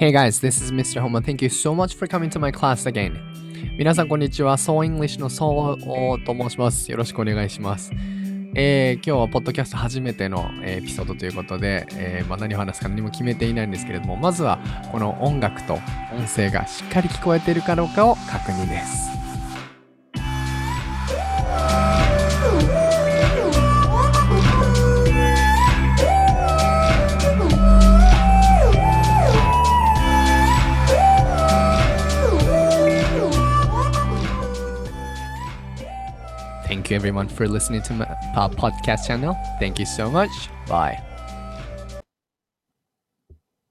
Hey guys, this is Mr. Homma. Thank you so much for coming to my class again. 皆さんこんにちは。ソーイングリッシュのソーと申します。よろしくお願いします。今日はポッドキャスト初めてのエピソードということで、何を話すか何も決めていないんですけれども、まずはこの音楽と音声がしっかり聞こえているかどうかを確認です。Thank you everyone for listening to my podcast channel. Thank you so much. Bye.